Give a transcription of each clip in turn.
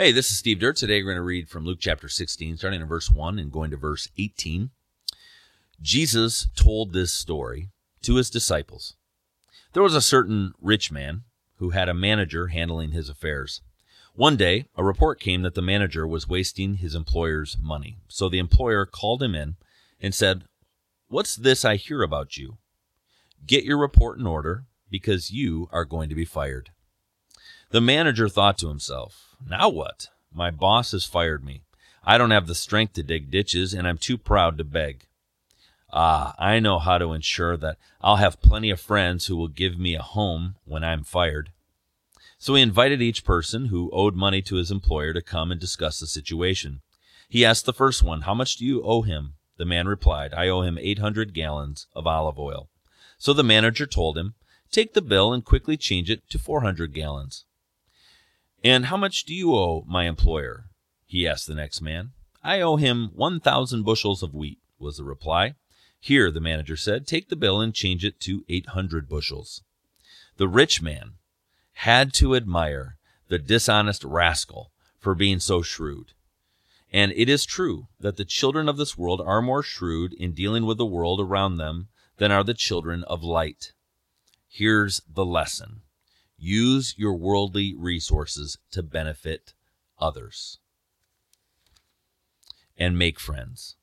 Hey, this is Steve Dirt. Today we're going to read from Luke chapter 16, starting in verse 1 and going to verse 18. Jesus told this story to his disciples. There was a certain rich man who had a manager handling his affairs. One day, a report came that the manager was wasting his employer's money. So the employer called him in and said, "What's this I hear about you? Get your report in order, because you are going to be fired." The manager thought to himself, "Now what? My boss has fired me. I don't have the strength to dig ditches, and I'm too proud to beg. I know how to ensure that I'll have plenty of friends who will give me a home when I'm fired." So he invited each person who owed money to his employer to come and discuss the situation. He asked the first one, "How much do you owe him?" The man replied, "I owe him 800 gallons of olive oil." So the manager told him, "Take the bill and quickly change it to 400 gallons. "And how much do you owe my employer?" he asked the next man. "I owe him 1,000 bushels of wheat," was the reply. "Here," the manager said, "take the bill and change it to 800 bushels. The rich man had to admire the dishonest rascal for being so shrewd. And it is true that the children of this world are more shrewd in dealing with the world around them than are the children of light. Here's the lesson. Use your worldly resources to benefit others and make friends.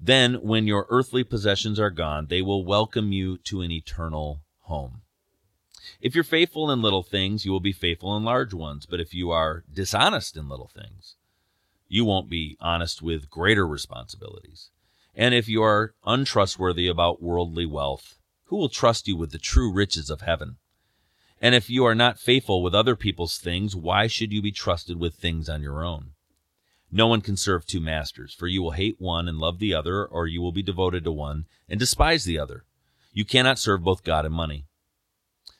Then, when your earthly possessions are gone, they will welcome you to an eternal home. If you're faithful in little things, you will be faithful in large ones. But if you are dishonest in little things, you won't be honest with greater responsibilities. And if you are untrustworthy about worldly wealth, who will trust you with the true riches of heaven? And if you are not faithful with other people's things, why should you be trusted with things on your own? No one can serve two masters, for you will hate one and love the other, or you will be devoted to one and despise the other. You cannot serve both God and money."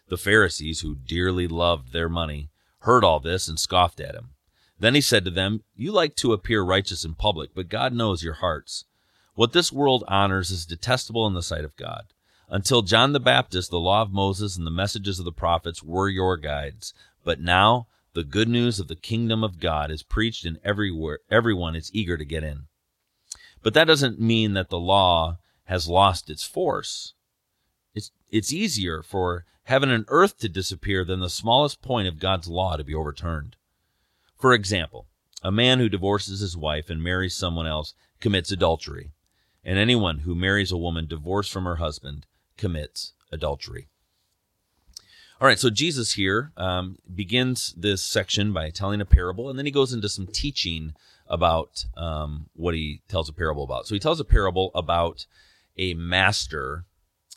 The Pharisees, who dearly loved their money, heard all this and scoffed at him. Then he said to them, "You like to appear righteous in public, but God knows your hearts. What this world honors is detestable in the sight of God. Until John the Baptist, the law of Moses, and the messages of the prophets were your guides. But now the good news of the kingdom of God is preached, and everyone is eager to get in." But that doesn't mean that the law has lost its force. It's easier for heaven and earth to disappear than the smallest point of God's law to be overturned. For example, a man who divorces his wife and marries someone else commits adultery, and anyone who marries a woman divorced from her husband commits adultery. All right, so Jesus here begins this section by telling a parable, and then he goes into some teaching about what he tells a parable about. So he tells a parable about a master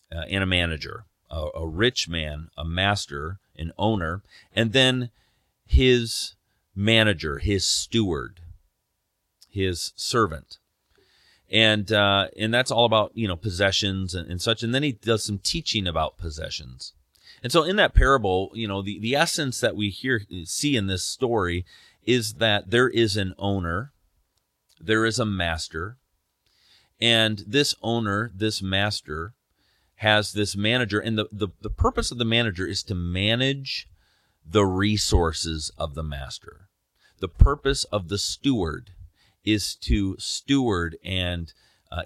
and a manager, a rich man, a master, an owner, and then his manager, his steward, his servant. And that's all about, possessions and such. And then he does some teaching about possessions. And so in that parable, the essence that we see in this story is that there is an owner, there is a master, and this owner, this master, has this manager. And the purpose of the manager is to manage the resources of the master. The purpose of the steward is to steward and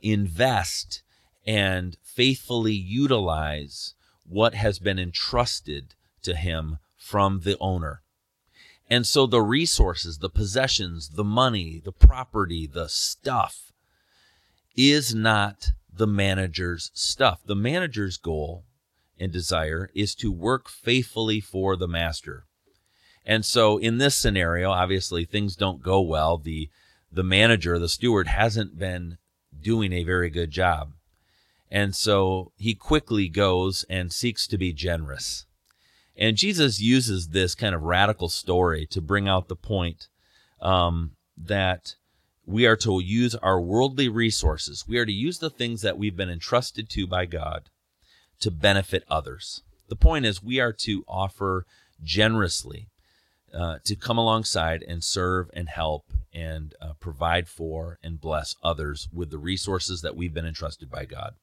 invest and faithfully utilize what has been entrusted to him from the owner. And so the resources, the possessions, the money, the property, the stuff is not the manager's stuff. The manager's goal and desire is to work faithfully for the master. And so in this scenario, obviously things don't go well. The manager, the steward, hasn't been doing a very good job. And so he quickly goes and seeks to be generous. And Jesus uses this kind of radical story to bring out the point that we are to use our worldly resources. We are to use the things that we've been entrusted to by God to benefit others. The point is we are to offer generously, to come alongside and serve and help and provide for and bless others with the resources that we've been entrusted by God.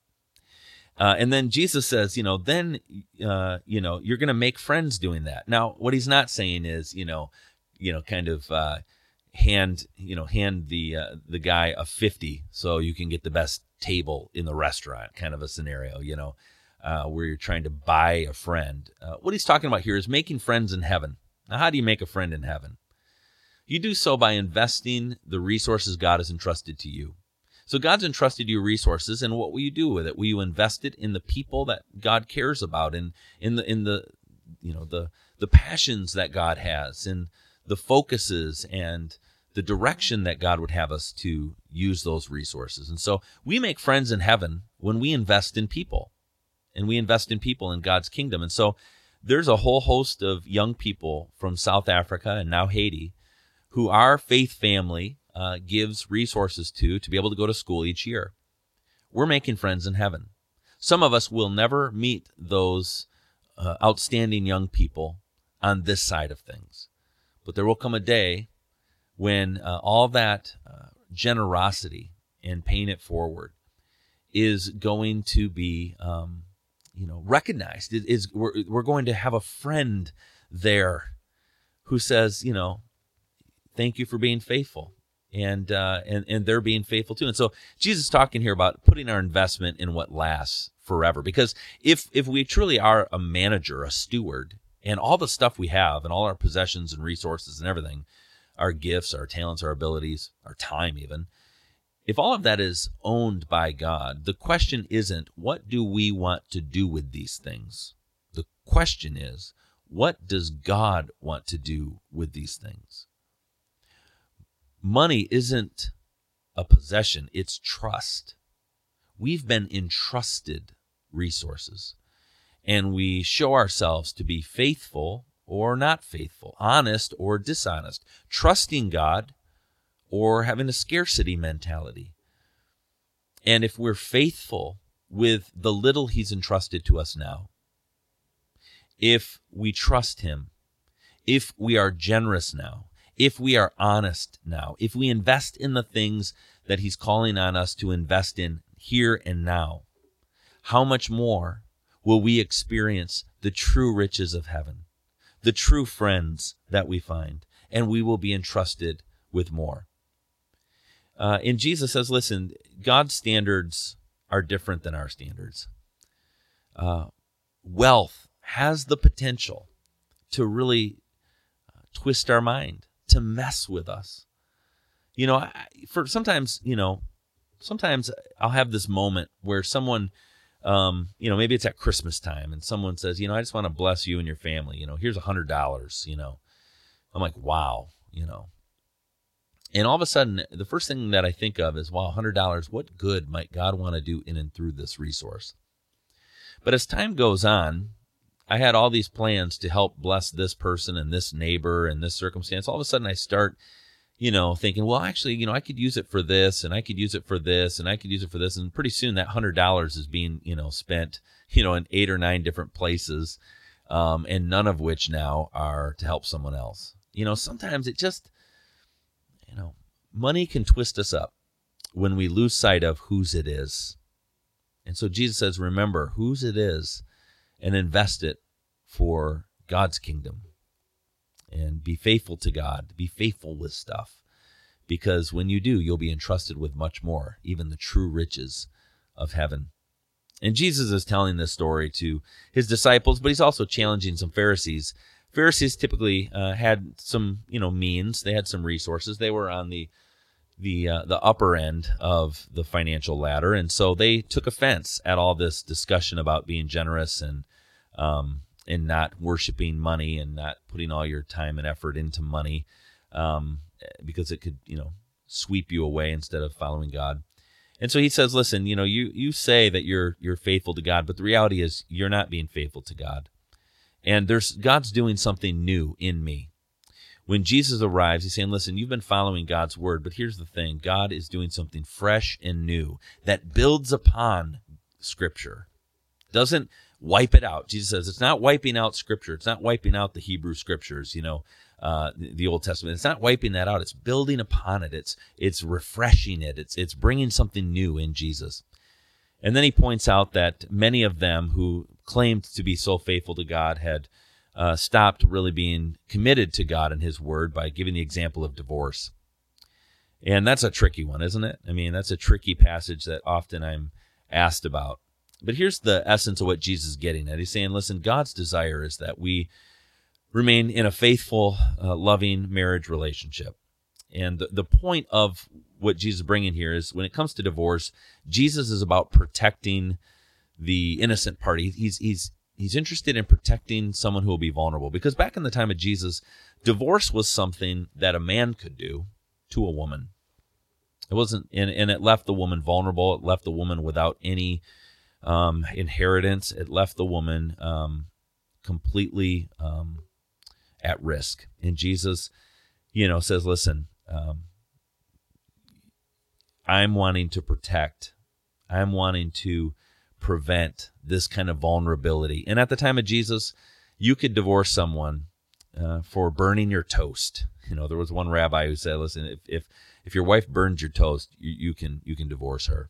And then Jesus says, you're going to make friends doing that. Now, what he's not saying is, hand the guy a 50 so you can get the best table in the restaurant kind of a scenario, where you're trying to buy a friend. What he's talking about here is making friends in heaven. Now, how do you make a friend in heaven? You do so by investing the resources God has entrusted to you. So God's entrusted you resources, and what will you do with it? Will you invest it in the people that God cares about, and in the passions that God has, and the focuses and the direction that God would have us to use those resources? And so we make friends in heaven when we invest in people, and we invest in people in God's kingdom. And so there's a whole host of young people from South Africa and now Haiti who our faith family gives resources to be able to go to school each year. We're making friends in heaven. Some of us will never meet those outstanding young people on this side of things. But there will come a day when all that generosity and paying it forward is going to be, recognized. We're going to have a friend there who says, thank you for being faithful, and they're being faithful too. And so Jesus is talking here about putting our investment in what lasts forever. Because if we truly are a manager, a steward, and all the stuff we have and all our possessions and resources and everything, our gifts, our talents, our abilities, our time even, if all of that is owned by God, the question isn't, what do we want to do with these things? The question is, what does God want to do with these things? Money isn't a possession, it's trust. We've been entrusted resources, and we show ourselves to be faithful or not faithful, honest or dishonest, trusting God or having a scarcity mentality. And if we're faithful with the little he's entrusted to us now, if we trust him, if we are generous now, if we are honest now, if we invest in the things that he's calling on us to invest in here and now, how much more will we experience the true riches of heaven, the true friends that we find, and we will be entrusted with more. And Jesus says, listen, God's standards are different than our standards. Wealth has the potential to really twist our mind, to mess with us. Sometimes I'll have this moment where someone, maybe it's at Christmas time, and someone says, I just want to bless you and your family. Here's $100, I'm like, wow, And all of a sudden, the first thing that I think of is, wow, $100, what good might God want to do in and through this resource? But as time goes on, I had all these plans to help bless this person and this neighbor and this circumstance. All of a sudden I start, thinking, well, actually, I could use it for this, and I could use it for this, and I could use it for this. And pretty soon that $100 is being, spent, in 8 or 9 different places, and none of which now are to help someone else. Sometimes it just, money can twist us up when we lose sight of whose it is. And so Jesus says, remember whose it is, and invest it for God's kingdom, and be faithful to God, be faithful with stuff, because when you do, you'll be entrusted with much more, even the true riches of heaven. And Jesus is telling this story to his disciples, but he's also challenging some Pharisees. Pharisees typically had some, means. They had some resources. They were on the upper end of the financial ladder, and so they took offense at all this discussion about being generous and not worshiping money and not putting all your time and effort into money, because it could sweep you away instead of following God. And so he says, listen, you say that you're faithful to God, but the reality is you're not being faithful to God, and God's doing something new in me. When Jesus arrives, he's saying, listen, you've been following God's word, but here's the thing. God is doing something fresh and new that builds upon Scripture, doesn't wipe it out. Jesus says it's not wiping out Scripture. It's not wiping out the Hebrew Scriptures, the Old Testament. It's not wiping that out. It's building upon it. It's refreshing it. It's bringing something new in Jesus. And then he points out that many of them who claimed to be so faithful to God had stopped really being committed to God and his word by giving the example of divorce. And that's a tricky one, isn't it? I mean, that's a tricky passage that often I'm asked about. But here's the essence of what Jesus is getting at. He's saying, listen, God's desire is that we remain in a faithful, loving marriage relationship. And the point of what Jesus is bringing here is when it comes to divorce, Jesus is about protecting the innocent party. He's interested in protecting someone who will be vulnerable. Because back in the time of Jesus, divorce was something that a man could do to a woman. It wasn't, and it left the woman vulnerable. It left the woman without any inheritance. It left the woman completely at risk. And Jesus, says, listen, I'm wanting to protect. I'm wanting to prevent this kind of vulnerability. And at the time of Jesus, you could divorce someone for burning your toast. There was one rabbi who said, listen, if your wife burns your toast, you can divorce her.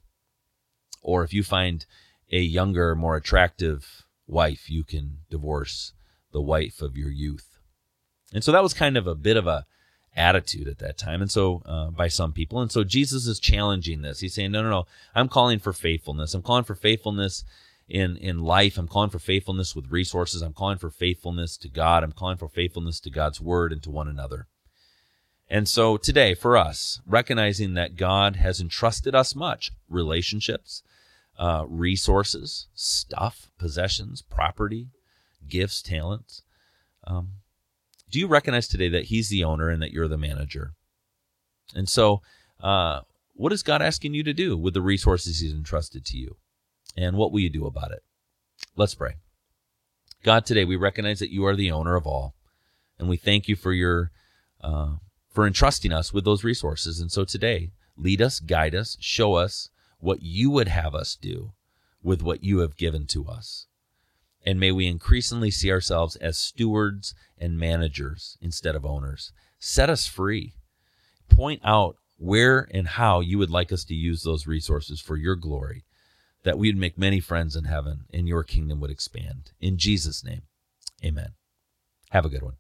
Or if you find a younger, more attractive wife, you can divorce the wife of your youth. And so that was kind of a bit of a attitude at that time, and so by some people. And so Jesus is challenging this. He's saying, no, I'm calling for faithfulness. I'm calling for faithfulness in life. I'm calling for faithfulness with resources. I'm calling for faithfulness to God. I'm calling for faithfulness to God's word and to one another. And so today, for us, recognizing that God has entrusted us much, relationships, resources, stuff, possessions, property, gifts, talents. Do you recognize today that he's the owner and that you're the manager? And so what is God asking you to do with the resources he's entrusted to you? And what will you do about it? Let's pray. God, today we recognize that you are the owner of all, and we thank you for your for entrusting us with those resources. And so today, lead us, guide us, show us what you would have us do with what you have given to us. And may we increasingly see ourselves as stewards and managers instead of owners. Set us free. Point out where and how you would like us to use those resources for your glory, that we'd make many friends in heaven and your kingdom would expand. In Jesus' name, amen. Have a good one.